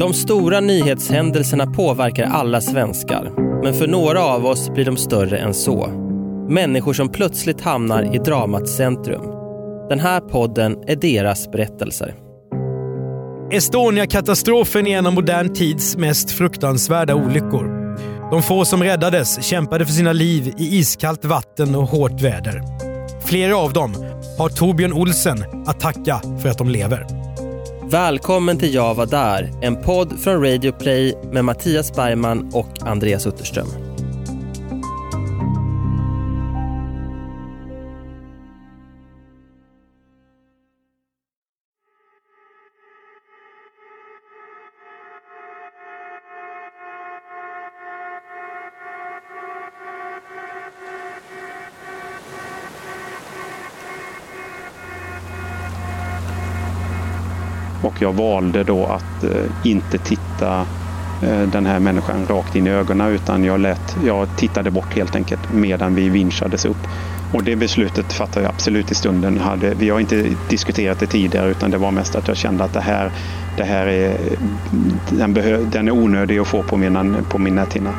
De stora nyhetshändelserna påverkar alla svenskar, men för några av oss blir de större än så. Människor som plötsligt hamnar i dramats centrum. Den här podden är deras berättelser. Estonia-katastrofen är en av modern tids mest fruktansvärda olyckor. De få som räddades kämpade för sina liv i iskallt vatten och hårt väder. Flera av dem har Torbjörn Olsson att tacka för att de lever. Välkommen till Jag var där, en podd från Radio Play med Mattias Bergman och Andreas Utterström. Och jag valde då att inte titta den här människan rakt in i ögonen, utan jag tittade bort helt enkelt medan vi vinschades upp. Och det beslutet fattade jag absolut i stunden. Vi har inte diskuterat det tidigare, utan det var mest att jag kände att det här den är onödig att få på min näthinna.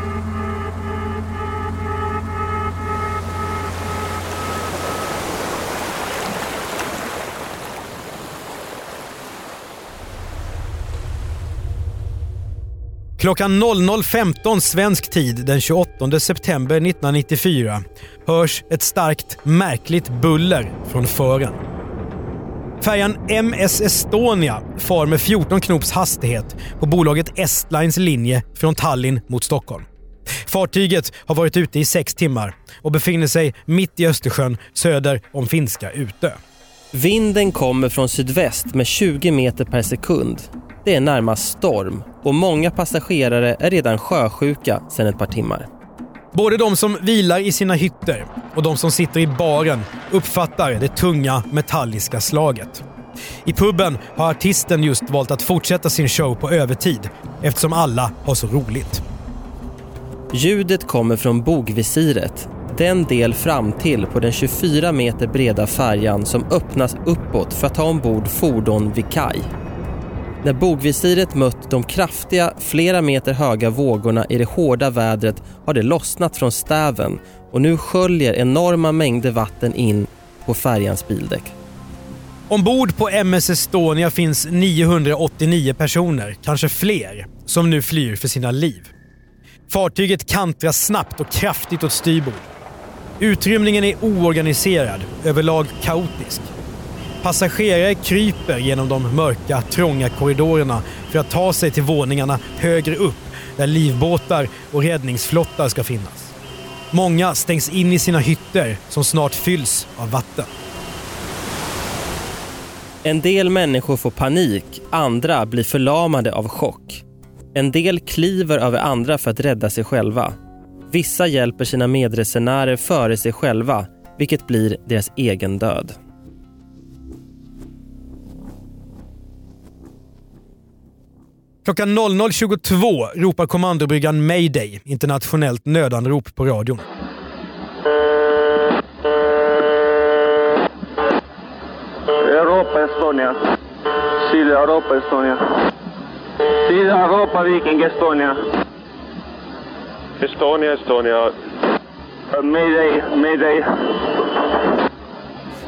Klockan 00.15 svensk tid den 28 september 1994 hörs ett starkt, märkligt buller från fören. Färjan MS Estonia far med 14 knops hastighet på bolaget Estlines linje från Tallinn mot Stockholm. Fartyget har varit ute i 6 timmar och befinner sig mitt i Östersjön söder om finska Utö. Vinden kommer från sydväst med 20 meter per sekund. Det är närmast storm och många passagerare är redan sjösjuka sedan ett par timmar. Både de som vilar i sina hytter och de som sitter i baren uppfattar det tunga metalliska slaget. I puben har artisten just valt att fortsätta sin show på övertid eftersom alla har så roligt. Ljudet kommer från bogvisiret, den del fram till på den 24 meter breda färjan som öppnas uppåt för att ta ombord fordon vid kaj. När bogvisiret mött de kraftiga, flera meter höga vågorna i det hårda vädret har det lossnat från stäven och nu sköljer enorma mängder vatten in på färjans bildäck. Ombord på MS Estonia finns 989 personer, kanske fler, som nu flyr för sina liv. Fartyget kantrar snabbt och kraftigt åt styrbord. Utrymningen är oorganiserad, överlag kaotisk. Passagerare kryper genom de mörka, trånga korridorerna för att ta sig till våningarna högre upp där livbåtar och räddningsflottar ska finnas. Många stängs in i sina hytter som snart fylls av vatten. En del människor får panik, andra blir förlamade av chock. En del kliver över andra för att rädda sig själva. Vissa hjälper sina medresenärer före sig själva, vilket blir deras egen död. Klockan 00.22 ropar kommandobryggan Mayday, internationellt nödanrop på radion. Europa Estonia. Sydeuropa Europa Estonia. Sydeuropa Europa Viking Estonia. Estonia Estonia. Mayday, Mayday.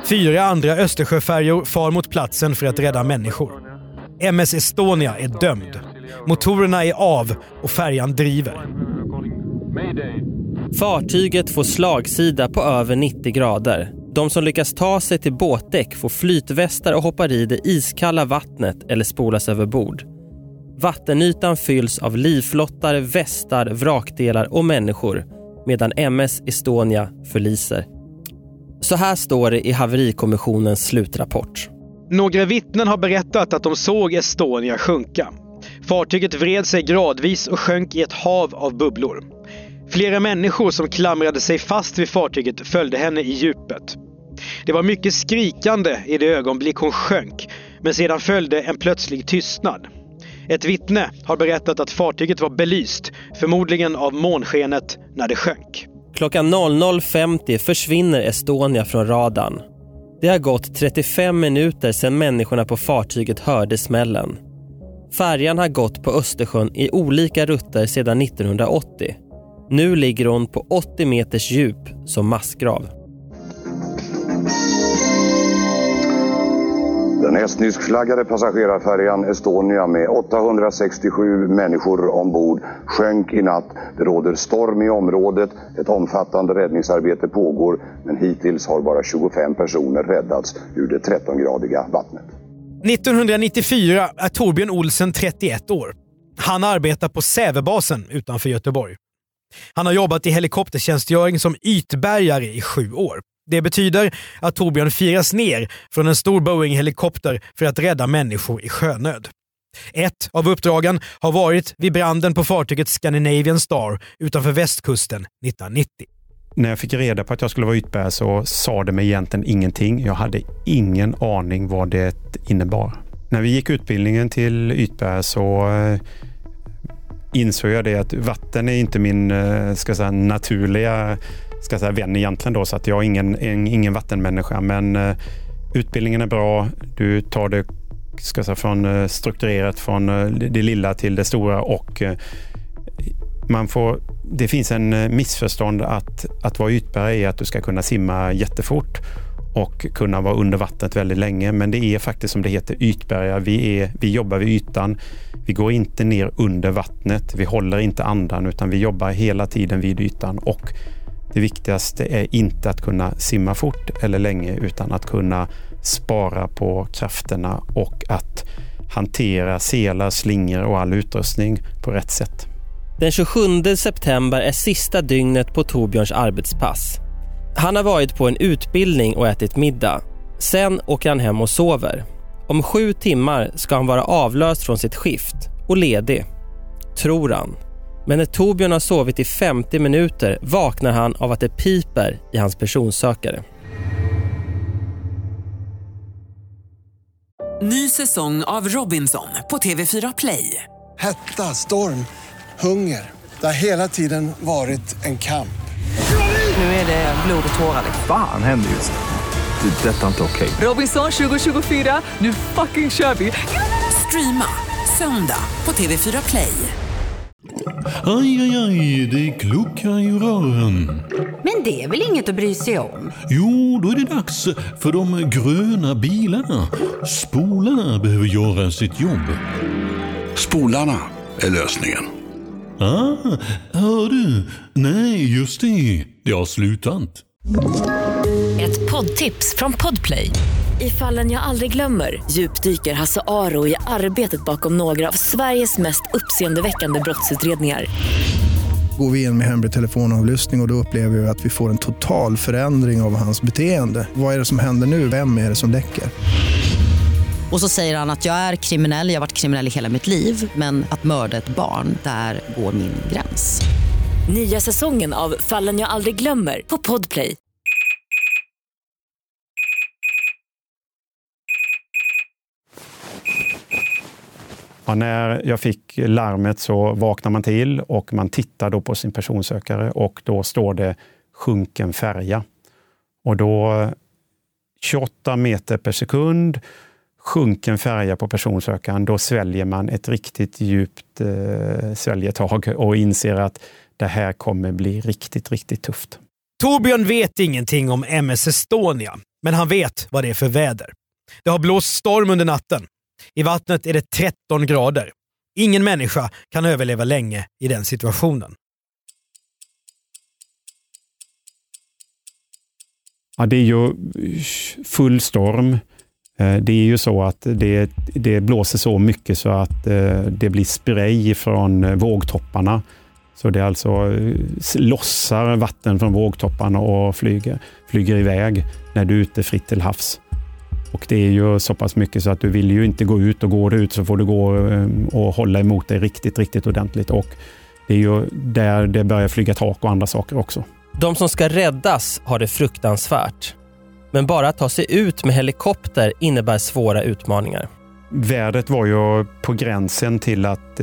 4 andra Östersjöfärjor far mot platsen för att rädda människor. MS Estonia är dömd. Motorerna är av och färjan driver. Fartyget får slagsida på över 90 grader. De som lyckas ta sig till båtdäck får flytvästar och hoppar i det iskalla vattnet eller spolas över bord. Vattenytan fylls av livflottar, västar, vrakdelar och människor medan MS Estonia förliser. Så här står det i haverikommissionens slutrapport. Några vittnen har berättat att de såg Estonia sjunka. Fartyget vred sig gradvis och sjönk i ett hav av bubblor. Flera människor som klamrade sig fast vid fartyget följde henne i djupet. Det var mycket skrikande i det ögonblick hon sjönk, men sedan följde en plötslig tystnad. Ett vittne har berättat att fartyget var belyst, förmodligen av månskenet, när det sjönk. Klockan 00.50 försvinner Estonia från radarn. Det har gått 35 minuter sedan människorna på fartyget hörde smällen. Färjan har gått på Östersjön i olika rutter sedan 1980. Nu ligger hon på 80 meters djup som massgrav. Den estniskflaggade passagerarfärjan Estonia med 867 människor ombord sjönk i natt. Det råder storm i området. Ett omfattande räddningsarbete pågår, men hittills har bara 25 personer räddats ur det 13-gradiga vattnet. 1994 är Torbjörn Olsson 31 år. Han arbetar på Sävebasen utanför Göteborg. Han har jobbat i helikoptertjänstgöring som ytbärgare i 7 år. Det betyder att Torbjörn firas ner från en stor Boeing-helikopter för att rädda människor i sjönöd. Ett av uppdragen har varit vid branden på fartyget Scandinavian Star utanför västkusten 1990. När jag fick reda på att jag skulle vara ytbärgare så sa det mig egentligen ingenting. Jag hade ingen aning vad det innebar. När vi gick utbildningen till ytbärgare så insåg jag det att vatten är inte min naturliga vän egentligen då, så att jag är ingen vattenmänniska, men utbildningen är bra. Du tar det från strukturerat från det lilla till det stora, och det finns en missförstånd att vara ytbärgare är att du ska kunna simma jättefort och kunna vara under vattnet väldigt länge, men det är faktiskt som det heter ytbärgare. Vi jobbar vid ytan. Vi går inte ner under vattnet. Vi håller inte andan, utan vi jobbar hela tiden vid ytan, och det viktigaste är inte att kunna simma fort eller länge, utan att kunna spara på krafterna och att hantera selar, slingor och all utrustning på rätt sätt. Den 27 september är sista dygnet på Torbjörns arbetspass. Han har varit på en utbildning och ätit middag. Sen åker han hem och sover. Om 7 timmar ska han vara avlöst från sitt skift och ledig, tror han. Men när Torbjörn har sovit i 50 minuter vaknar han av att det piper i hans personsökare. Ny säsong av Robinson på TV4 Play. Hetta, storm, hunger. Det har hela tiden varit en kamp. Nu är det blod och tårar. Fan händer just nu. Det är detta inte okej. Robinson 2024, nu fucking kör vi. Streama söndag på TV4 Play. Aj, aj, aj, det kluckar ju rören. Men det är väl inget att bry sig om? Jo, då är det dags för de gröna bilarna. Spolarna behöver göra sitt jobb. Spolarna är lösningen. Ah, hör du? Nej, just det. Det har slutat. Ett poddtips från Podplay. I Fallen jag aldrig glömmer djupdyker Hasse Aro i arbetet bakom några av Sveriges mest uppseendeväckande brottsutredningar. Går vi in med hemlig telefonavlyssning och då upplever vi att vi får en total förändring av hans beteende. Vad är det som händer nu? Vem är det som läcker? Och så säger han att jag är kriminell, jag har varit kriminell i hela mitt liv. Men att mörda ett barn, där går min gräns. Nya säsongen av Fallen jag aldrig glömmer på Podplay. Ja, när jag fick larmet så vaknar man till och man tittar då på sin personsökare och då står det sjunken färja. Och då 28 meter per sekund sjunken färja på personsökaren, då sväljer man ett riktigt djupt sväljetag och inser att det här kommer bli riktigt, riktigt tufft. Torbjörn vet ingenting om MS Estonia, men han vet vad det är för väder. Det har blåst storm under natten. I vattnet är det 13 grader. Ingen människa kan överleva länge i den situationen. Ja, det är ju full storm. Det är ju så att det blåser så mycket så att det blir spray från vågtopparna. Så det alltså lossar vatten från vågtopparna och flyger iväg när du är ute fritt till havs. Och det är ju så pass mycket så att du vill ju inte gå ut, och går ut så får du gå och hålla emot dig riktigt, riktigt ordentligt. Och det är ju där det börjar flyga tak och andra saker också. De som ska räddas har det fruktansvärt. Men bara att ta sig ut med helikopter innebär svåra utmaningar. Vädret var ju på gränsen till att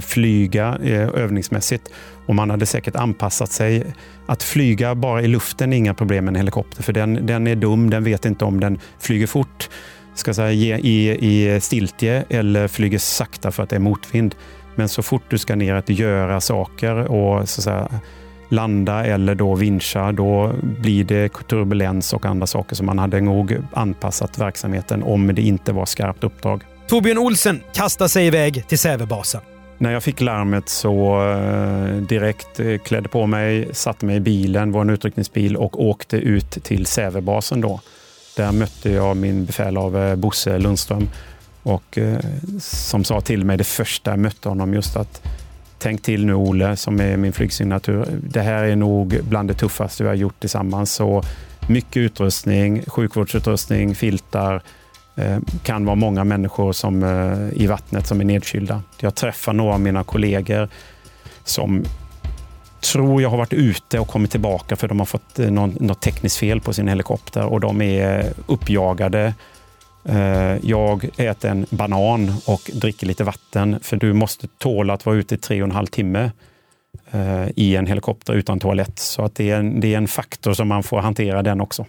flyga övningsmässigt. Och man hade säkert anpassat sig. Att flyga bara i luften är inga problem med en helikopter. För den är dum, den vet inte om den flyger fort, ska säga, i stiltje eller flyger sakta för att det är motvind. Men så fort du ska ner att göra saker och så att säga, landa eller då vincha, då blir det turbulens och andra saker som man hade nog anpassat verksamheten om det inte var skarpt uppdrag. Torbjörn Olsson kastar sig iväg till Sävebasen. När jag fick larmet så direkt klädde på mig, satte mig i bilen, var en utryckningsbil och åkte ut till Sävebasen då. Där mötte jag min befälhavare Bosse Lundström och som sa till mig det första jag mötte honom just att tänk till nu Ole, som är min flygsignatur. Det här är nog bland det tuffaste vi har gjort tillsammans. Så mycket utrustning, sjukvårdsutrustning, filtar. Kan vara många människor som, i vattnet som är nedkylda. Jag träffar några av mina kollegor som tror jag har varit ute och kommit tillbaka för de har fått något tekniskt fel på sin helikopter. Och de är uppjagade. Jag äter en banan och dricker lite vatten för du måste tåla att vara ute i 3,5 timmar i en helikopter utan toalett. Så att det är en faktor som man får hantera den också.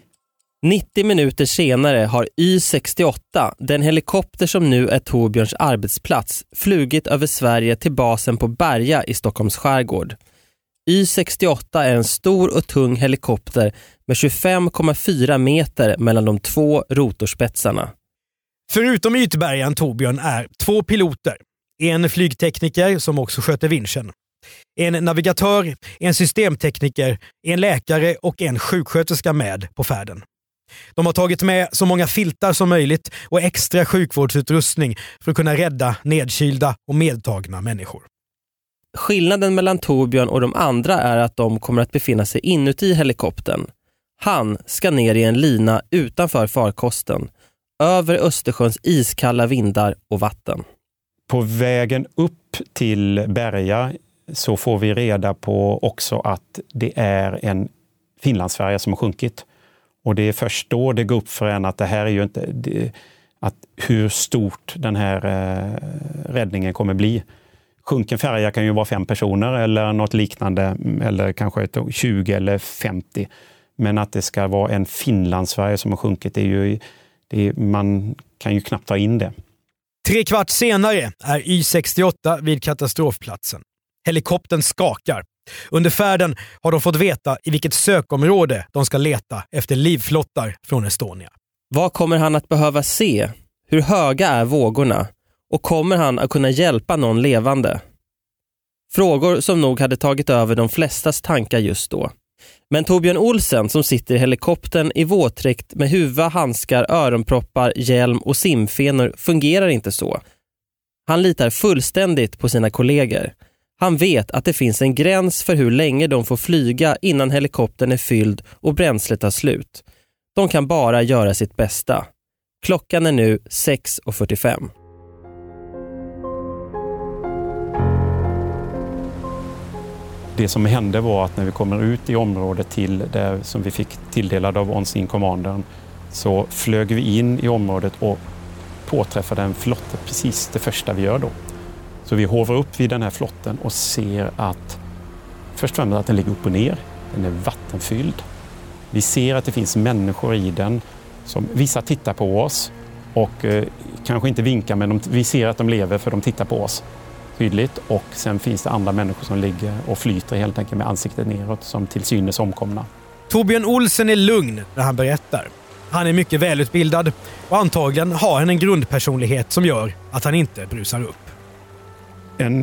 90 minuter senare har Y-68, den helikopter som nu är Torbjörns arbetsplats, flugit över Sverige till basen på Berga i Stockholms skärgård. Y-68 är en stor och tung helikopter med 25,4 meter mellan de två rotorspetsarna. Förutom ytbergaren Torbjörn är 2 piloter, en flygtekniker som också sköter vinschen, en navigatör, en systemtekniker, en läkare och en sjuksköterska med på färden. De har tagit med så många filtar som möjligt och extra sjukvårdsutrustning för att kunna rädda nedkylda och medtagna människor. Skillnaden mellan Torbjörn och de andra är att de kommer att befinna sig inuti helikoptern. Han ska ner i en lina utanför farkosten, över Östersjöns iskalla vindar och vatten. På vägen upp till Berga så får vi reda på också att det är en Finlandsfärja som har sjunkit. Och det är först då det går upp för en att det här är ju inte att hur stort den här räddningen kommer bli. Sjunken färja kan ju vara 5 personer eller något liknande eller kanske 20 eller 50. Men att det ska vara en Finlandsfärja som har sjunkit, man kan ju knappt ta in det. 3/4 senare är Y-68 vid katastrofplatsen. Helikoptern skakar. Under färden har de fått veta i vilket sökområde de ska leta efter livflottar från Estonia. Vad kommer han att behöva se? Hur höga är vågorna? Och kommer han att kunna hjälpa någon levande? Frågor som nog hade tagit över de flestas tankar just då. Men Torbjörn Olsson som sitter i helikoptern i våtdräkt med huva, handskar, öronproppar, hjälm och simfenor fungerar inte så. Han litar fullständigt på sina kollegor. Han vet att det finns en gräns för hur länge de får flyga innan helikoptern är fylld och bränslet tar slut. De kan bara göra sitt bästa. Klockan är nu 6:45. Det som hände var att när vi kommer ut i området till det som vi fick tilldelad av On-Scene-kommandern så flög vi in i området och påträffade en flotte precis det första vi gör då. Så vi hovar upp vid den här flotten och ser att först och främst att den ligger upp och ner, den är vattenfylld. Vi ser att det finns människor i den som vissa tittar på oss och kanske inte vinkar men vi ser att de lever för de tittar på oss. Och sen finns det andra människor som ligger och flyter helt enkelt med ansiktet neråt som till synes omkomna. Torbjörn Olsson är lugn när han berättar. Han är mycket välutbildad och antagligen har han en grundpersonlighet som gör att han inte brusar upp.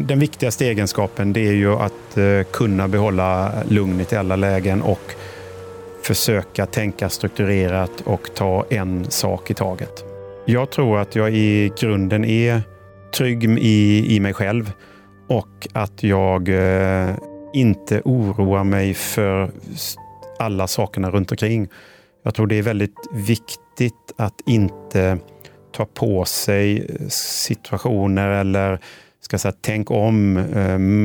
Den viktigaste egenskapen det är ju att kunna behålla lugnet i alla lägen och försöka tänka strukturerat och ta en sak i taget. Jag tror att jag i grunden är trygg i mig själv och att jag inte oroar mig för alla sakerna runt omkring. Jag tror det är väldigt viktigt viktigt att inte ta på sig situationer eller ska säga, tänk om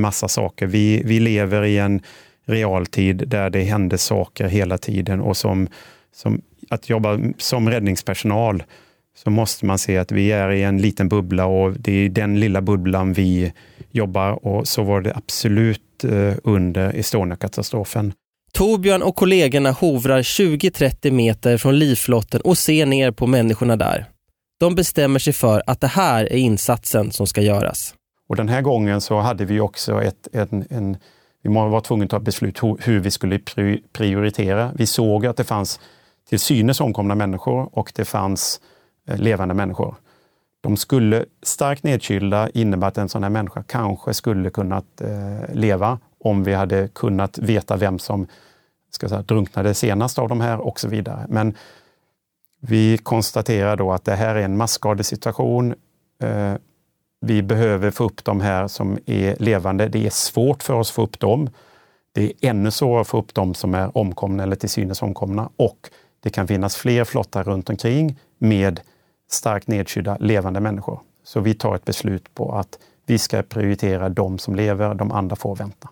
massa saker. Vi lever i en realtid där det händer saker hela tiden, och som att jobba som räddningspersonal så måste man se att vi är i en liten bubbla, och det är den lilla bubblan vi jobbar, och så var det absolut under Estonia-katastrofen. Torbjörn och kollegorna hovrar 20-30 meter från livflotten och ser ner på människorna där. De bestämmer sig för att det här är insatsen som ska göras. Och den här gången så hade vi också vi var tvungna att ta beslut hur vi skulle prioritera. Vi såg att det fanns till synes omkomna människor och det fanns levande människor. De skulle starkt nedkylda innebär att en sån här människa kanske skulle kunnat leva om vi hade kunnat veta vem som drunknade senast av de här och så vidare. Men vi konstaterar då att det här är en masskadesituation. Vi behöver få upp de här som är levande. Det är svårt för oss att få upp dem. Det är ännu svårare att få upp dem som är omkomna eller till synes omkomna. Och det kan finnas fler flottar runt omkring med starkt nedkylda levande människor. Så vi tar ett beslut på att vi ska prioritera de som lever, de andra får vänta.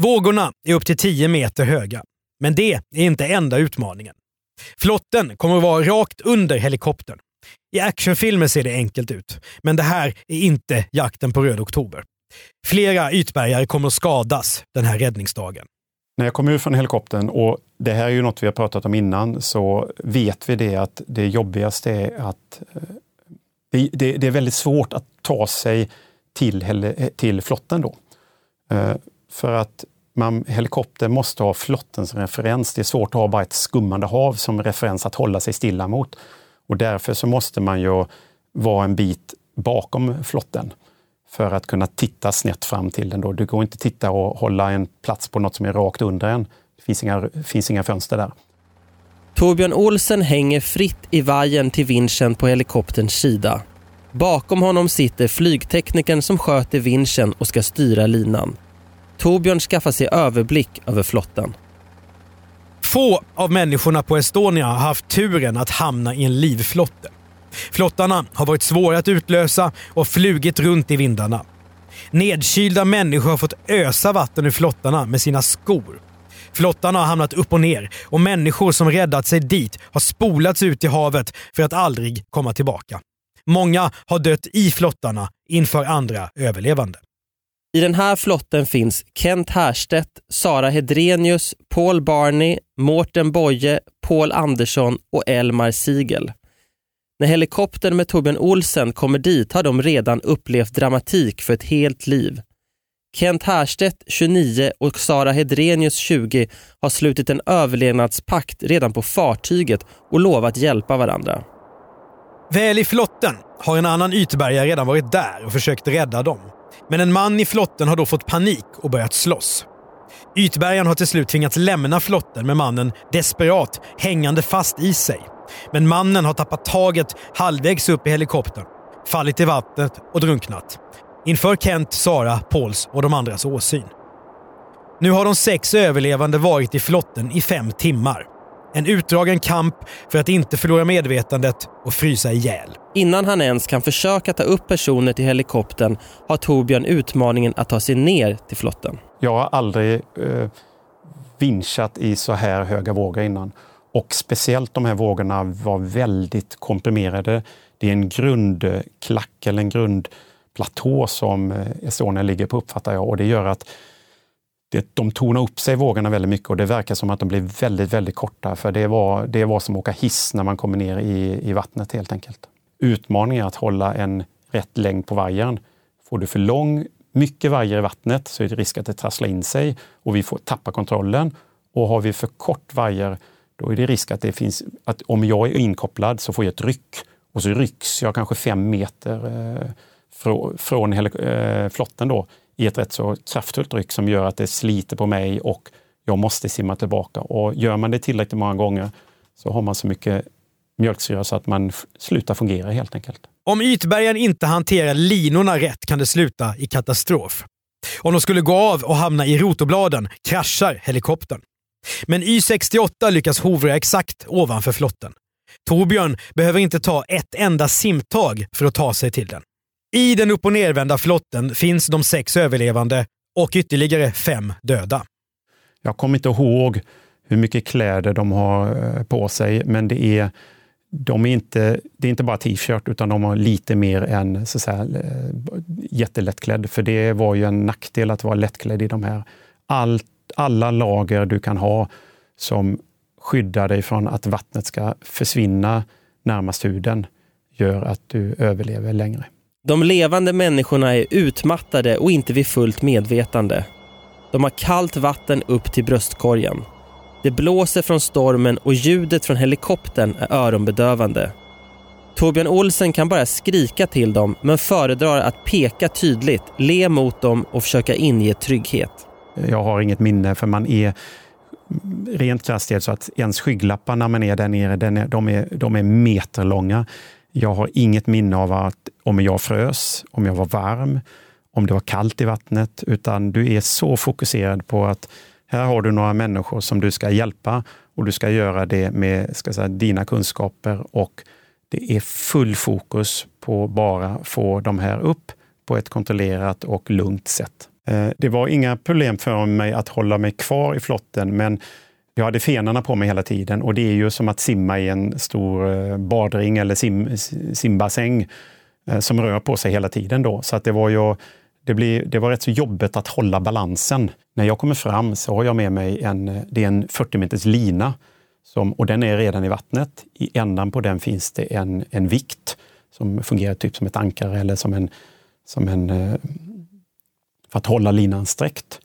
Vågorna är upp till 10 meter höga. Men det är inte enda utmaningen. Flotten kommer att vara rakt under helikoptern. I actionfilmer ser det enkelt ut, men det här är inte jakten på röd oktober. Flera ytbärgare kommer att skadas den här räddningsdagen. När jag kom ut från helikoptern, och det här är ju något vi har pratat om innan, så vet vi det att det jobbigaste är att det är väldigt svårt att ta sig till flotten då. För att helikopter måste ha flotten som referens. Det är svårt att ha bara ett skummande hav som referens att hålla sig stilla mot. Och därför så måste man ju vara en bit bakom flotten för att kunna titta snett fram till den då. Du går inte titta och hålla en plats på något som är rakt under en. Det finns inga fönster där. Torbjörn Olsson hänger fritt i vajern till vinschen på helikopterns sida. Bakom honom sitter flygteknikern som sköter vinschen och ska styra linan. Torbjörn skaffar sig överblick över flottan. Få av människorna på Estonia har haft turen att hamna i en livflotte. Flottarna har varit svåra att utlösa och flugit runt i vindarna. Nedkylda människor har fått ösa vatten ur flottarna med sina skor. Flottarna har hamnat upp och ner, och människor som räddat sig dit har spolats ut i havet för att aldrig komma tillbaka. Många har dött i flottarna inför andra överlevande. I den här flotten finns Kent Härstedt, Sara Hedrenius, Paul Barney, Mårten Boye, Paul Andersson och Elmar Sigel. När helikoptern med Torbjörn Olsson kommer dit har de redan upplevt dramatik för ett helt liv. Kent Härstedt, 29, och Sara Hedrenius, 20, har slutit en överlevnadspakt redan på fartyget och lovat hjälpa varandra. Väl i flotten har en annan ytbärgare redan varit där och försökt rädda dem. Men en man i flotten har då fått panik och börjat slåss. Ytbärgaren har till slut tvingats lämna flotten med mannen desperat hängande fast i sig. Men mannen har tappat taget halvvägs upp i helikoptern, fallit i vattnet och drunknat. Inför Kent, Sara, Pauls och de andras åsyn. Nu har de 6 överlevande varit i flotten i 5 timmar. En utdragen kamp för att inte förlora medvetandet och frysa ihjäl. Innan han ens kan försöka ta upp personer till helikoptern har Torbjörn utmaningen att ta sig ner till flotten. Jag har aldrig vinschat i så här höga vågor innan. Och speciellt de här vågorna var väldigt komprimerade. Det är en grundklack eller en grundplatå som Estonia ligger på, uppfattar jag. Och det gör att de tonar upp sig vågorna väldigt mycket, och det verkar som att de blir väldigt, väldigt korta. För det var som att åka hiss när man kommer ner i vattnet helt enkelt. Utmaningen är att hålla en rätt längd på vajern. Får du för mycket vajer i vattnet så är det risk att det trasslar in sig och vi får tappa kontrollen. Och har vi för kort vajer, då är det risk att att om jag är inkopplad så får jag ett ryck. Och så rycks jag kanske 5 meter från flotten då. I ett rätt så kraftfullt ryck som gör att det sliter på mig och jag måste simma tillbaka. Och gör man det tillräckligt många gånger så har man så mycket mjölksyra så att man slutar fungera helt enkelt. Om ytbärgaren inte hanterar linorna rätt kan det sluta i katastrof. Om de skulle gå av och hamna i rotorbladen kraschar helikoptern. Men Y-68 lyckas hovra exakt ovanför flotten. Torbjörn behöver inte ta ett enda simtag för att ta sig till den. I den upp- och nervända flotten finns de 6 överlevande och ytterligare 5 döda. Jag kommer inte ihåg hur mycket kläder de har på sig, men det är inte bara t-shirt, utan de har lite mer än så här, jättelättklädd. För det var ju en nackdel att vara lättklädd i de här. Alla lager du kan ha som skyddar dig från att vattnet ska försvinna närmast huden gör att du överlever längre. De levande människorna är utmattade och inte vid fullt medvetande. De har kallt vatten upp till bröstkorgen. Det blåser från stormen och ljudet från helikoptern är öronbedövande. Torbjörn Olsson kan bara skrika till dem, men föredrar att peka tydligt, le mot dem och försöka inge trygghet. Jag har inget minne, för man är rent krasst så att ens skygglappar när man är där nere, de är meterlånga. Jag har inget minne av att om jag frös, om jag var varm, om det var kallt i vattnet, utan du är så fokuserad på att här har du några människor som du ska hjälpa, och du ska göra det med dina kunskaper, och det är full fokus på bara få de här upp på ett kontrollerat och lugnt sätt. Det var inga problem för mig att hålla mig kvar i flotten, men jag hade fenarna på mig hela tiden, och det är ju som att simma i en stor badring eller simbassäng som rör på sig hela tiden då. Så att det var rätt så jobbigt att hålla balansen. När jag kommer fram så har jag med mig en 40 meters lina, och den är redan i vattnet. I ändan på den finns det en vikt som fungerar typ som ett ankare eller som en för att hålla linan sträckt.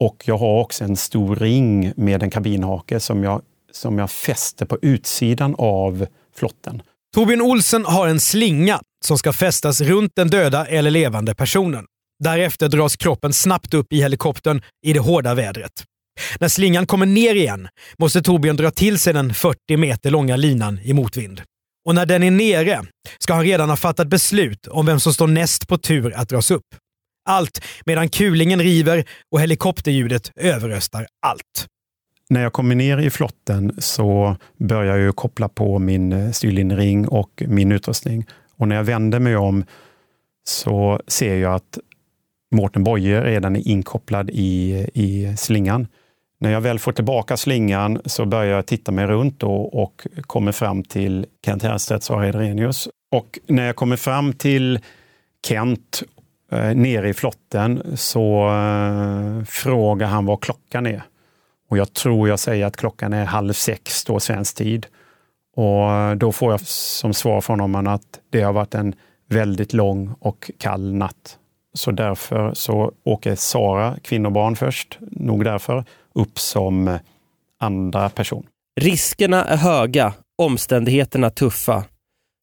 Och jag har också en stor ring med en kabinhake som jag fäster på utsidan av flotten. Torbjörn Olsson har en slinga som ska fästas runt den döda eller levande personen. Därefter dras kroppen snabbt upp i helikoptern i det hårda vädret. När slingan kommer ner igen måste Torbjörn dra till sig den 40 meter långa linan i motvind. Och när den är nere ska han redan ha fattat beslut om vem som står näst på tur att dras upp. Allt medan kulingen river och helikopterljudet överröstar allt. När jag kommer ner i flotten så börjar jag koppla på min styrlinjering och min utrustning. Och när jag vänder mig om så ser jag att Mårten Boye redan är inkopplad i slingan. När jag väl får tillbaka slingan så börjar jag titta mig runt och kommer fram till Kent Härstedt, Sara Hedrenius. Och när jag kommer fram till Kent nere i flotten så frågar han vad klockan är. Och jag tror jag säger att klockan är 5:30 då svensk tid. Och då får jag som svar från honom att det har varit en väldigt lång och kall natt. Så därför så åker Sara, kvinnobarn först, nog därför, upp som andra person. Riskerna är höga, omständigheterna tuffa.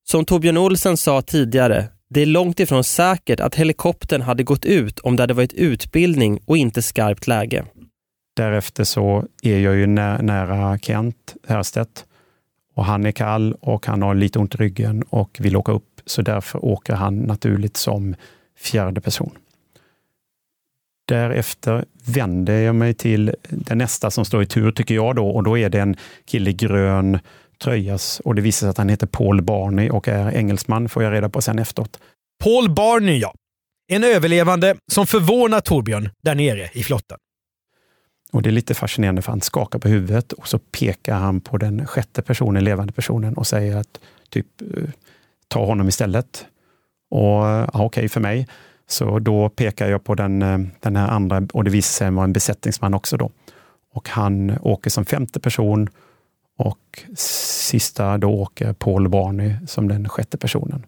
Som Torbjörn Olsson sa tidigare, det är långt ifrån säkert att helikoptern hade gått ut om det hade varit utbildning och inte skarpt läge. Därefter så är jag ju nära Kent Härstedt, och han är kall och han har lite ont i ryggen och vill åka upp, så därför åker han naturligt som fjärde person. Därefter vänder jag mig till den nästa som står i tur, tycker jag då, och då är det en kille i grön tröja, och det visar sig att han heter Paul Barney och är engelsman, får jag reda på sen efteråt. Paul Barney, ja. En överlevande som förvånar Torbjörn där nere i flotten. Och det är lite fascinerande, för han skakar på huvudet och så pekar han på den sjätte personen, levande personen, och säger att typ ta honom istället. Och ja, okej för mig. Så då pekar jag på den här andra, och det visar sig vara en besättningsman också då. Och han åker som femte person, och sista då åker Paul Barney som den sjätte personen.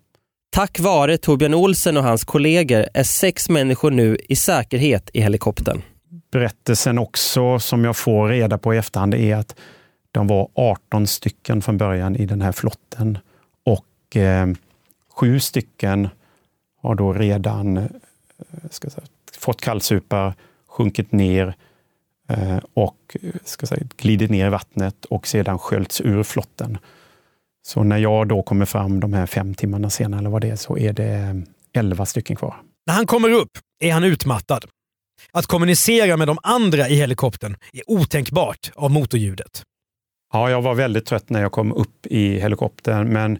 Tack vare Torbjörn Olsson och hans kollegor är 6 människor nu i säkerhet i helikoptern. Berättelsen också som jag får reda på i efterhand är att de var 18 stycken från början i den här flotten, och 7 stycken har då redan fått kallsupar, sjunkit ner och glidit ner i vattnet och sedan sköljts ur flotten. Så när jag då kommer fram de här 5 timmarna senare eller vad det är, så är det 11 stycken kvar. När han kommer upp är han utmattad. Att kommunicera med de andra i helikoptern är otänkbart av motorljudet. Ja, jag var väldigt trött när jag kom upp i helikoptern, men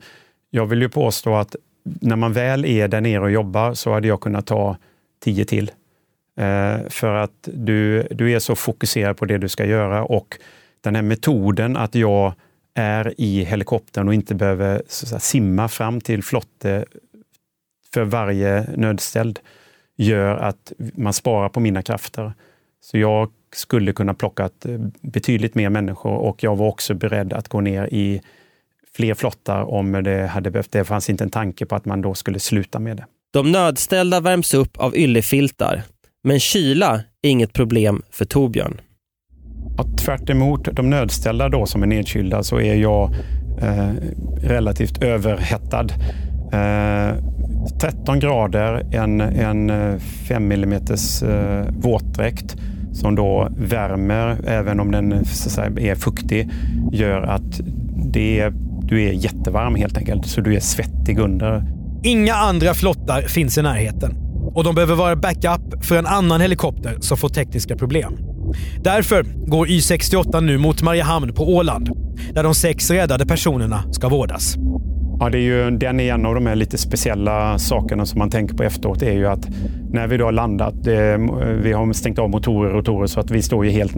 jag vill ju påstå att när man väl är där nere och jobbar så hade jag kunnat ta 10 till. För att du är så fokuserad på det du ska göra, och den här metoden att jag är i helikoptern och inte behöver så att säga simma fram till flotte för varje nödställd gör att man sparar på mina krafter. Så jag skulle kunna plocka betydligt mer människor, och jag var också beredd att gå ner i fler flottar om det hade behövt. Det fanns inte en tanke på att man då skulle sluta med det. De nödställda värms upp av yllefiltar, men kyla är inget problem för Torbjörn. Ja, tvärt emot de nödställda då som är nedkylda så är jag relativt överhettad. 13 grader, en 5 mm våtdräkt som då värmer, även om den så att säga är fuktig, gör att du är jättevarm helt enkelt, så du är svettig under. Inga andra flottar finns i närheten, och de behöver vara backup för en annan helikopter som får tekniska problem. Därför går Y-68 nu mot Mariehamn på Åland, där de 6 räddade personerna ska vårdas. Ja, det är ju den en av de här lite speciella sakerna som man tänker på efteråt, är ju att när vi då har landat, vi har stängt av rotorer så att vi står ju helt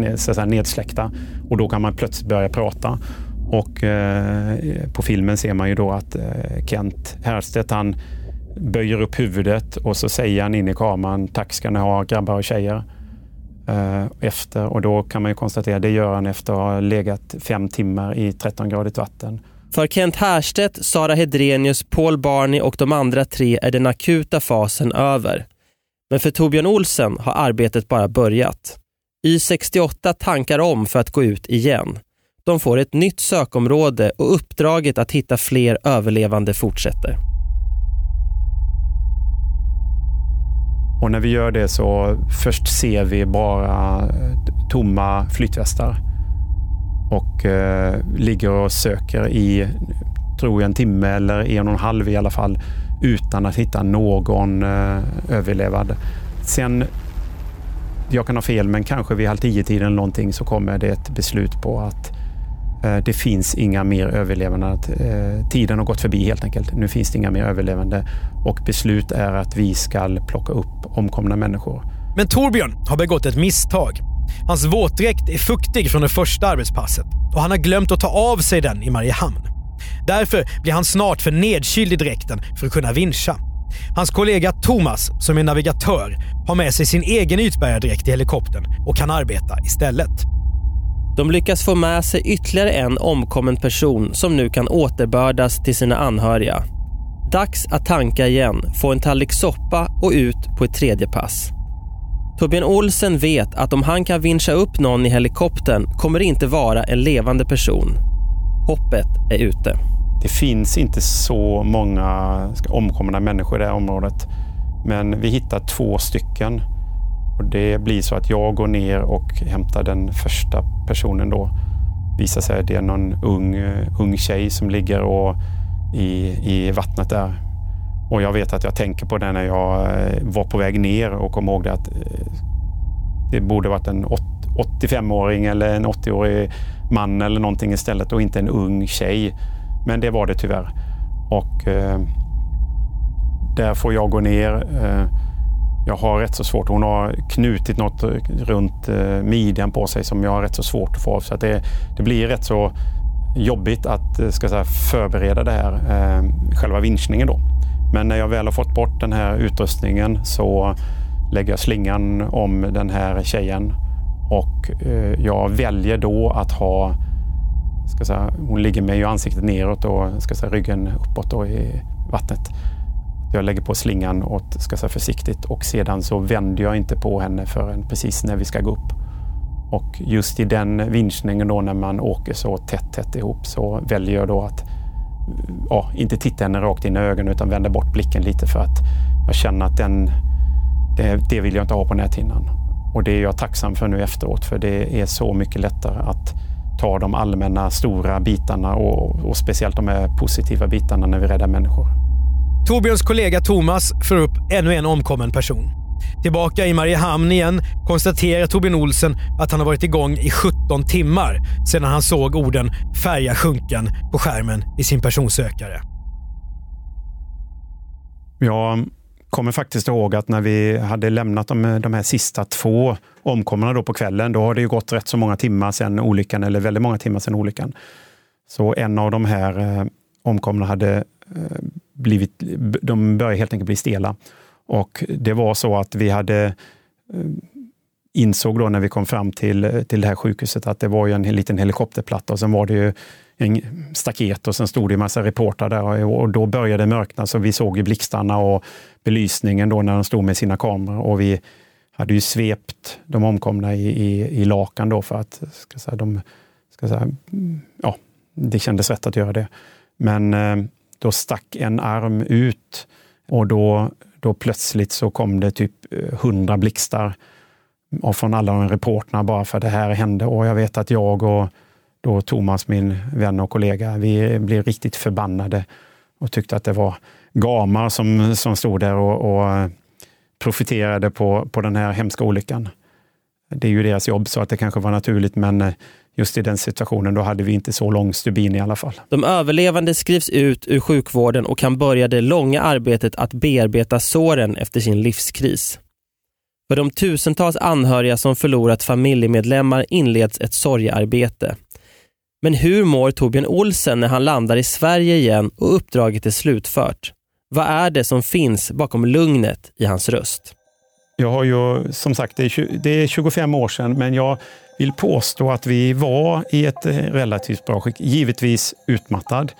nedsläckta, och då kan man plötsligt börja prata. Och på filmen ser man ju då att Kent Härstedt, han böjer upp huvudet och så säger han in i kameran: tack ska ni ha grabbar och tjejer. Efter, och då kan man ju konstatera det gör han efter att ha legat 5 timmar i 13-gradigt vatten. För Kent Härstedt, Sara Hedrenius, Paul Barney och de andra 3 är den akuta fasen över. Men för Torbjörn Olsson har arbetet bara börjat. Y-68 tankar om för att gå ut igen. De får ett nytt sökområde, och uppdraget att hitta fler överlevande fortsätter. Och när vi gör det så först ser vi bara tomma flytvästar. Och ligger och söker i, tror jag, 1 timme eller 1,5 i alla fall, utan att hitta någon överlevande. Sen, jag kan ha fel, men kanske vid 9:30 eller någonting så kommer det ett beslut på att det finns inga mer överlevande. Att, tiden har gått förbi helt enkelt. Nu finns det inga mer överlevande, och beslut är att vi ska plocka upp omkomna människor. Men Torbjörn har begått ett misstag. Hans våtdräkt är fuktig från det första arbetspasset, och han har glömt att ta av sig den i Mariehamn. Därför blir han snart för nedkyld i dräkten för att kunna vincha. Hans kollega Thomas, som är navigatör, har med sig sin egen ytbärgardräkt i helikoptern och kan arbeta istället. De lyckas få med sig ytterligare en omkommen person som nu kan återbördas till sina anhöriga. Dags att tanka igen, få en tallrik soppa och ut på ett 3:e pass. Torbjörn Olsson vet att om han kan vincha upp någon i helikoptern kommer det inte vara en levande person. Hoppet är ute. Det finns inte så många omkomna människor i det här området, men vi hittar 2 stycken. Och det blir så att jag går ner och hämtar den första personen då. Visar sig att det är någon ung tjej som ligger och i vattnet där. Och jag vet att jag tänker på det när jag var på väg ner, och kom ihåg det att det borde varit en 85-åring eller en 80-årig man eller någonting istället, och inte en ung tjej. Men det var det tyvärr. Och där får jag gå ner. Jag har rätt så svårt. Hon har knutit något runt midjan på sig som jag har rätt så svårt att få av. Så att det blir rätt så jobbigt att förbereda det här, själva vinschningen då. Men när jag väl har fått bort den här utrustningen så lägger jag slingan om den här tjejen, och jag väljer då att ha, hon ligger med ju ansiktet neråt och ryggen uppåt då i vattnet. Jag lägger på slingan och försiktigt, och sedan så vänder jag inte på henne förrän precis när vi ska gå upp. Och just i den vinschningen då, när man åker så tätt ihop, så väljer jag då att inte titta henne rakt in i ögonen, utan vända bort blicken lite, för att jag känner att det vill jag inte ha på näthinnan. Och det är jag tacksam för nu efteråt, för det är så mycket lättare att ta de allmänna stora bitarna, och speciellt de här positiva bitarna när vi räddar människor. Torbjörns kollega Thomas för upp ännu en omkommen person. Tillbaka i Mariehamn igen konstaterar Torbjörn Olsson att han har varit igång i 17 timmar sedan han såg orden färja sjunken på skärmen i sin personsökare. Jag kommer faktiskt ihåg att när vi hade lämnat de här sista två omkommarna då på kvällen, då har det ju gått rätt så många timmar sedan olyckan, eller väldigt många timmar sedan olyckan. Så en av de här omkomna hade blivit, de började helt enkelt bli stela. Och det var så att vi hade insåg då när vi kom fram till det här sjukhuset att det var ju en liten helikopterplatta och sen var det ju en staket och sen stod det en massa reportrar där och då började det mörkna så vi såg ju blixtarna och belysningen då när de stod med sina kameror och vi hade ju svept de omkomna i lakan då för att det kändes rätt att göra det. Men då stack en arm ut och då plötsligt så kom det typ 100 blixtar och från alla de reporterna bara för det här hände. Och jag vet att jag och då Thomas, min vän och kollega, vi blev riktigt förbannade och tyckte att det var gamar som stod där och profiterade på den här hemska olyckan. Det är ju deras jobb så att det kanske var naturligt, men just i den situationen då hade vi inte så lång stubin i alla fall. De överlevande skrivs ut ur sjukvården och kan börja det långa arbetet att bearbeta såren efter sin livskris. För de tusentals anhöriga som förlorat familjemedlemmar inleds ett sorgearbete. Men hur mår Torbjörn Olsson när han landar i Sverige igen och uppdraget är slutfört? Vad är det som finns bakom lugnet i hans röst? Jag har ju, som sagt, det är 25 år sedan, men jag vill påstå att vi var i ett relativt bra skick. Givetvis utmattad.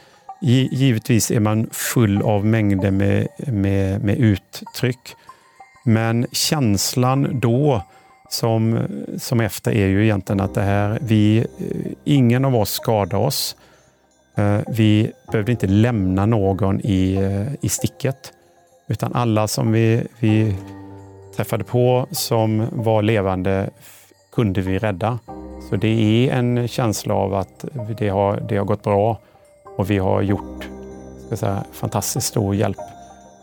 Givetvis är man full av mängder med uttryck. Men känslan då som efter är ju egentligen att det här, ingen av oss skadade oss. Vi behövde inte lämna någon i sticket. Utan alla som vi träffade på som var levande kunde vi rädda. Så det är en känsla av att det har gått bra och vi har gjort fantastiskt stor hjälp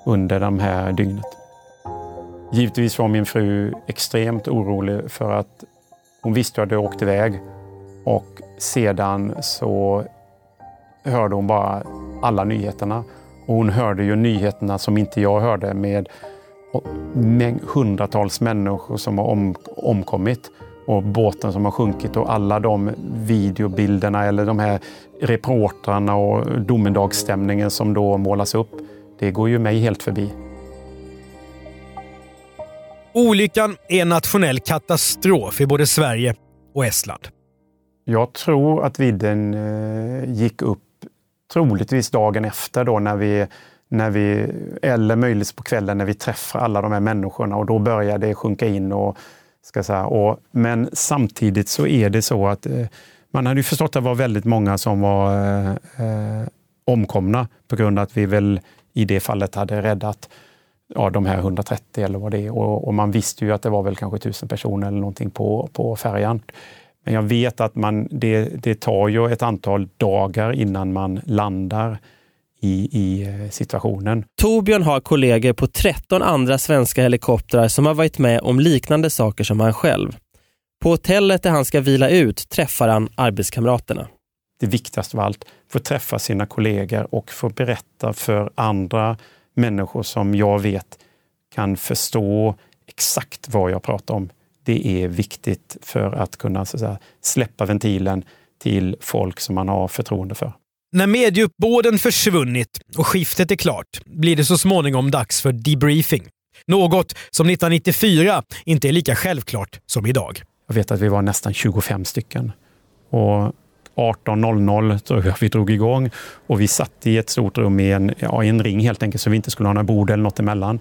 under de här dygnet. Givetvis var min fru extremt orolig för att hon visste att jag åkte iväg och sedan så hörde hon bara alla nyheterna och hon hörde ju nyheterna som inte jag hörde med hundratals människor som har omkommit och båten som har sjunkit och alla de videobilderna eller de här reportrarna och domedagsstämningen som då målas upp, det går ju mig helt förbi. Olyckan är en nationell katastrof i både Sverige och Estland. Jag tror att vidden gick upp troligtvis dagen efter då när vi eller möjligtvis på kvällen när vi träffar alla de här människorna och då börjar det sjunka in men samtidigt så är det så att man hade ju förstått att det var väldigt många som var omkomna på grund av att vi väl i det fallet hade räddat de här 130 eller vad det är och man visste ju att det var väl kanske 1000 personer eller någonting på färjan. Men jag vet att det tar ju ett antal dagar innan man landar i situationen. Torbjörn har kollegor på 13 andra svenska helikoptrar som har varit med om liknande saker som han själv. På hotellet där han ska vila ut träffar han arbetskamraterna. Det viktigaste av allt, få träffa sina kollegor och få berätta för andra människor som jag vet kan förstå exakt vad jag pratar om. Det är viktigt för att kunna släppa ventilen till folk som man har förtroende för. När medieuppbåden försvunnit och skiftet är klart blir det så småningom dags för debriefing. Något som 1994 inte är lika självklart som idag. Jag vet att vi var nästan 25 stycken och 18.00 tror jag vi drog igång och vi satt i ett stort rum i en ring helt enkelt så vi inte skulle ha några bord eller något emellan.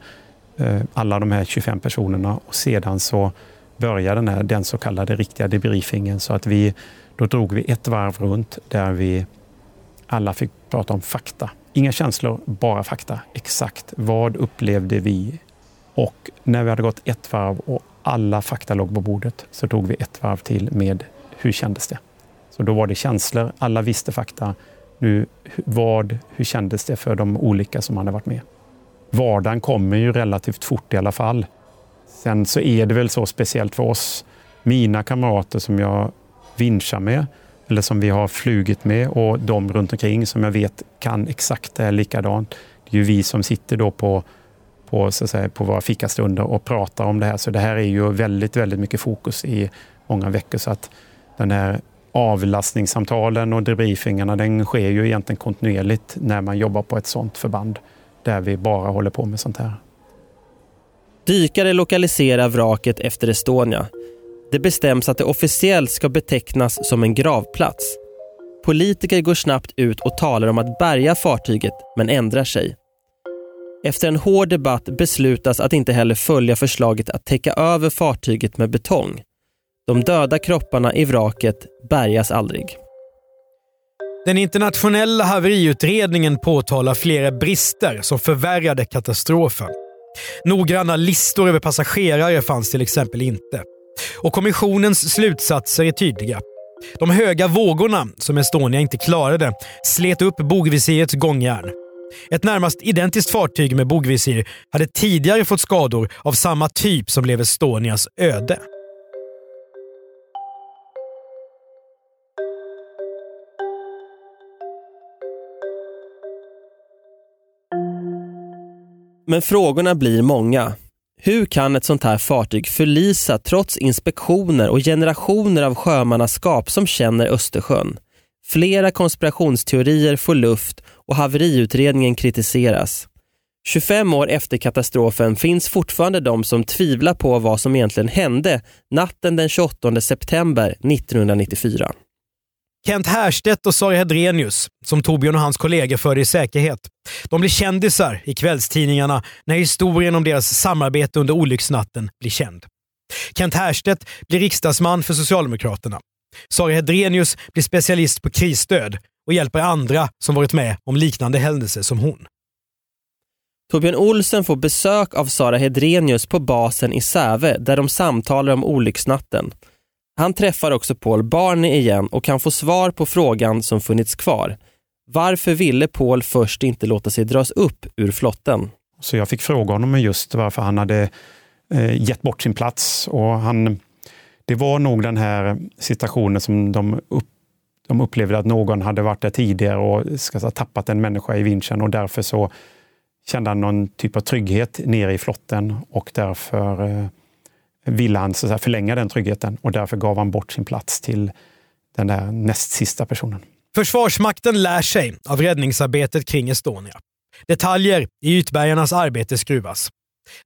Alla de här 25 personerna och sedan så började den så kallade riktiga debriefingen så att då drog vi ett varv runt där vi alla fick prata om fakta. Inga känslor, bara fakta. Exakt vad upplevde vi? Och när vi hade gått ett varv och alla fakta låg på bordet så tog vi ett varv till med hur kändes det? Så då var det känslor, alla visste fakta. Nu, hur kändes det för de olika som hade varit med? Vardagen kommer ju relativt fort i alla fall. Sen så är det väl så speciellt för oss, mina kamrater som jag vinschar med eller som vi har flugit med och de runt omkring som jag vet kan exakt det här likadant. Det är ju vi som sitter då på, så att säga, på våra fikastunder och pratar om det här. Så det här är ju väldigt, väldigt mycket fokus i många veckor, så att den här avlastningssamtalen och debriefingarna, den sker ju egentligen kontinuerligt när man jobbar på ett sånt förband där vi bara håller på med sånt här. Dykare lokaliserar vraket efter Estonia. Det bestäms att det officiellt ska betecknas som en gravplats. Politiker går snabbt ut och talar om att bärga fartyget, men ändrar sig. Efter en hård debatt beslutas att inte heller följa förslaget att täcka över fartyget med betong. De döda kropparna i vraket bärgas aldrig. Den internationella haveriutredningen påtalar flera brister som förvärrade katastrofen. Noggranna listor över passagerare fanns till exempel inte. Och kommissionens slutsatser är tydliga. De höga vågorna som Estonia inte klarade slet upp bogvisirets gångjärn. Ett närmast identiskt fartyg med bogvisir hade tidigare fått skador av samma typ som blev Estonias öde. Men frågorna blir många. Hur kan ett sånt här fartyg förlisa trots inspektioner och generationer av sjömannaskap som känner Östersjön? Flera konspirationsteorier får luft och haveriutredningen kritiseras. 25 år efter katastrofen finns fortfarande de som tvivlar på vad som egentligen hände natten den 28 september 1994. Kent Härstedt och Sara Hedrenius, som Torbjörn och hans kollegor förde i säkerhet. De blir kändisar i kvällstidningarna när historien om deras samarbete under olycksnatten blir känd. Kent Härstedt blir riksdagsman för Socialdemokraterna. Sara Hedrenius blir specialist på krisstöd och hjälper andra som varit med om liknande händelser som hon. Torbjörn Olsson får besök av Sara Hedrenius på basen i Säve där de samtalar om olycksnatten. Han träffar också Paul Barney igen och kan få svar på frågan som funnits kvar. Varför ville Paul först inte låta sig dras upp ur flotten? Så jag fick fråga honom just varför han hade gett bort sin plats. Och det var nog den här situationen som de upplevde att någon hade varit där tidigare och tappat en människa i vinschen. Och därför så kände han någon typ av trygghet nere i flotten och därför ville han förlänga den tryggheten och därför gav han bort sin plats till den där näst sista personen. Försvarsmakten lär sig av räddningsarbetet kring Estonia. Detaljer i ytbärgarnas arbete skruvas.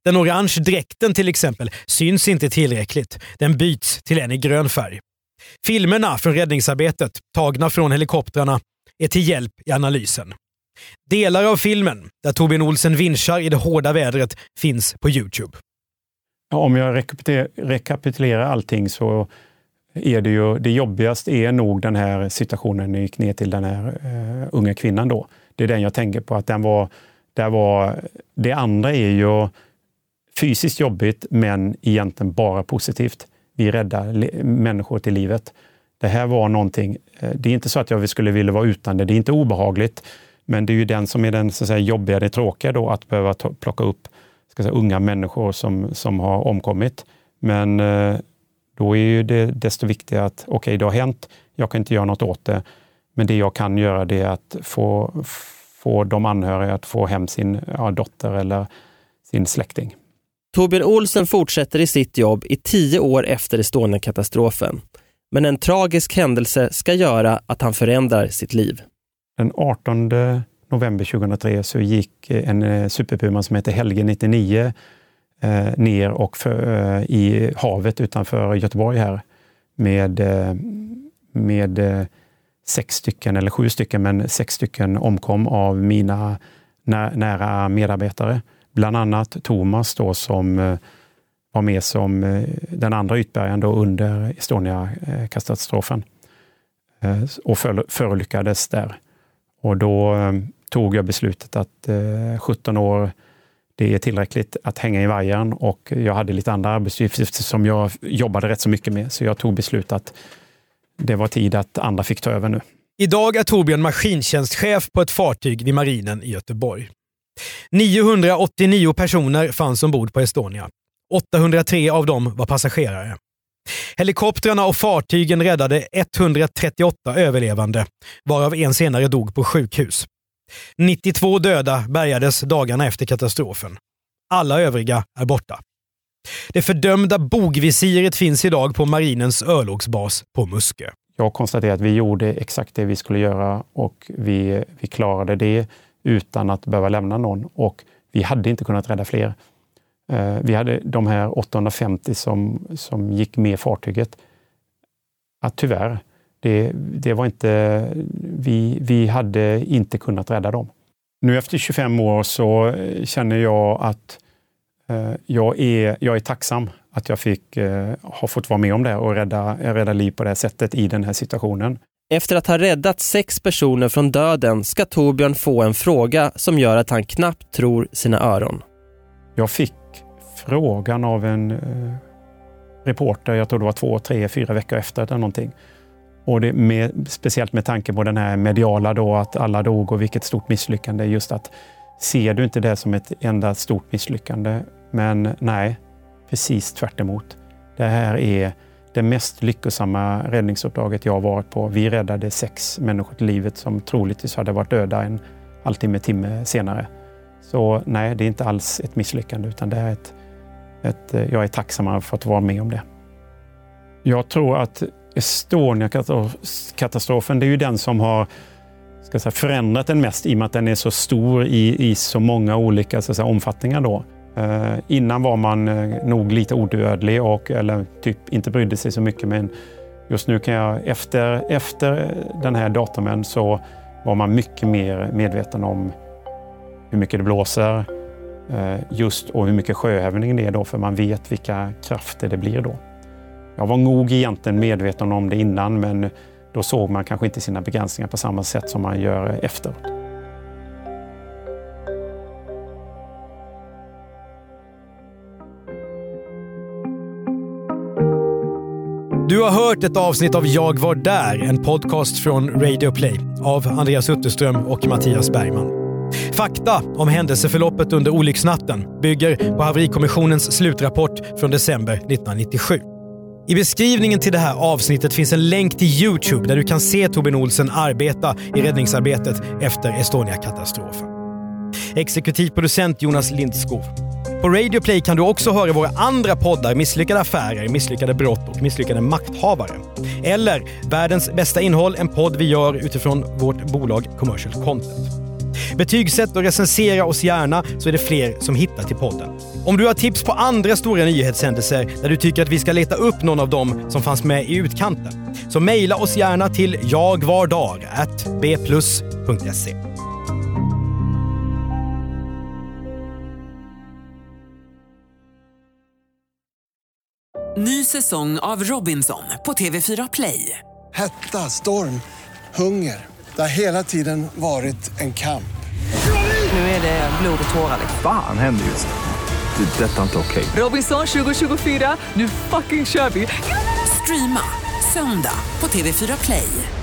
Den orange dräkten till exempel syns inte tillräckligt. Den byts till en i grön färg. Filmerna från räddningsarbetet, tagna från helikoptrarna, är till hjälp i analysen. Delar av filmen där Torbjörn Olsson vinschar i det hårda vädret finns på Youtube. Om jag rekapitulerar allting så är det ju det jobbigaste är nog den här situationen när jag gick ner till den här unga kvinnan då. Det är den jag tänker på, att det andra är ju fysiskt jobbigt men egentligen bara positivt. Vi räddar människor till livet. Det här var någonting, det är inte så att jag skulle vilja vara utan det, det är inte obehagligt. Men det är ju den som är den så att säga jobbiga, det tråkiga då, att behöva plocka upp unga människor som har omkommit. Men då är ju det desto viktigare att okej, det har hänt, jag kan inte göra något åt det. Men det jag kan göra det är att få de anhöriga att få hem sin dotter eller sin släkting. Torbjörn Olsson fortsätter i sitt jobb i 10 år efter Estonia-katastrofen. Men en tragisk händelse ska göra att han förändrar sitt liv. Den 18 november 2003 så gick en superpuma som heter Helge 99 ner och i havet utanför Göteborg här med 6 stycken eller 7 stycken, men 6 stycken omkom av mina nära medarbetare. Bland annat Thomas då, som var med som den andra ytbärgaren då under Estonia-katastrofen och förolyckades där. Och då tog jag beslutet att 17 år, det är tillräckligt att hänga i vajern, och jag hade lite andra arbetsuppgifter som jag jobbade rätt så mycket med, så jag tog beslutet att det var tid att andra fick ta över nu. Idag är Torbjörn maskintjänstchef på ett fartyg vid marinen i Göteborg. 989 personer fanns ombord på Estonia. 803 av dem var passagerare. Helikoptrarna och fartygen räddade 138 överlevande, varav en senare dog på sjukhus. 92 döda bärgades dagarna efter katastrofen. Alla övriga är borta. Det fördömda bogvisiret finns idag på marinens örlogsbas på Muskö. Jag konstaterar att vi gjorde exakt det vi skulle göra och vi klarade det utan att behöva lämna någon. Och vi hade inte kunnat rädda fler. Vi hade de här 850 som gick med fartyget. Att tyvärr, det var inte, vi hade inte kunnat rädda dem. Nu efter 25 år så känner jag att jag är tacksam att jag har fått vara med om det och rädda liv på det här sättet i den här situationen. Efter att ha räddat 6 personer från döden ska Torbjörn få en fråga som gör att han knappt tror sina öron. Jag fick frågan av en reporter, jag tror det var 2, 3, 4 veckor efter eller någonting. Och det speciellt med tanke på den här mediala då, att alla dog och vilket stort misslyckande, just att ser du inte det som ett enda stort misslyckande? Men nej, precis tvärt emot. Det här är det mest lyckosamma räddningsuppdraget jag har varit på. Vi räddade 6 människor till livet som troligtvis hade varit döda en timme senare. Så nej, det är inte alls ett misslyckande, utan det är jag är tacksamma för att vara med om det. Jag tror att Estonia-katastrofen, det är ju den som har förändrat den mest, i och med att den är så stor i så många olika omfattningar då. Innan var man nog lite odödlig eller typ inte brydde sig så mycket, men just nu kan jag efter den här datumen så var man mycket mer medveten om hur mycket det blåser just och hur mycket sjöhävning det är då, för man vet vilka krafter det blir då. Jag var nog egentligen medveten om det innan, men då såg man kanske inte sina begränsningar på samma sätt som man gör efteråt. Du har hört ett avsnitt av Jag var där, en podcast från Radio Play av Andreas Utterström och Mattias Bergman. Fakta om händelseförloppet under olycksnatten bygger på haverikommissionens slutrapport från december 1997. I beskrivningen till det här avsnittet finns en länk till YouTube där du kan se Torbjörn Olsson arbeta i räddningsarbetet efter Estonia-katastrofen. Exekutivproducent Jonas Lindskov. På Radio Play kan du också höra våra andra poddar, Misslyckade affärer, Misslyckade brott och Misslyckade makthavare. Eller Världens bästa innehåll, en podd vi gör utifrån vårt bolag Commercial Content. Betygsätt och recensera oss gärna så är det fler som hittar till podden. Om du har tips på andra stora nyhetshändelser där du tycker att vi ska leta upp någon av dem som fanns med i utkanten, så mejla oss gärna till jagvardar@bplus.se. Ny säsong av Robinson på TV4 Play. Hetta, storm, hunger. Det har hela tiden varit en kamp. Nu är det blod och tårar. Fan händer just nu. Det är detta inte okej. Robinson 2024, nu fucking kör vi. Streama söndag på TV4 Play.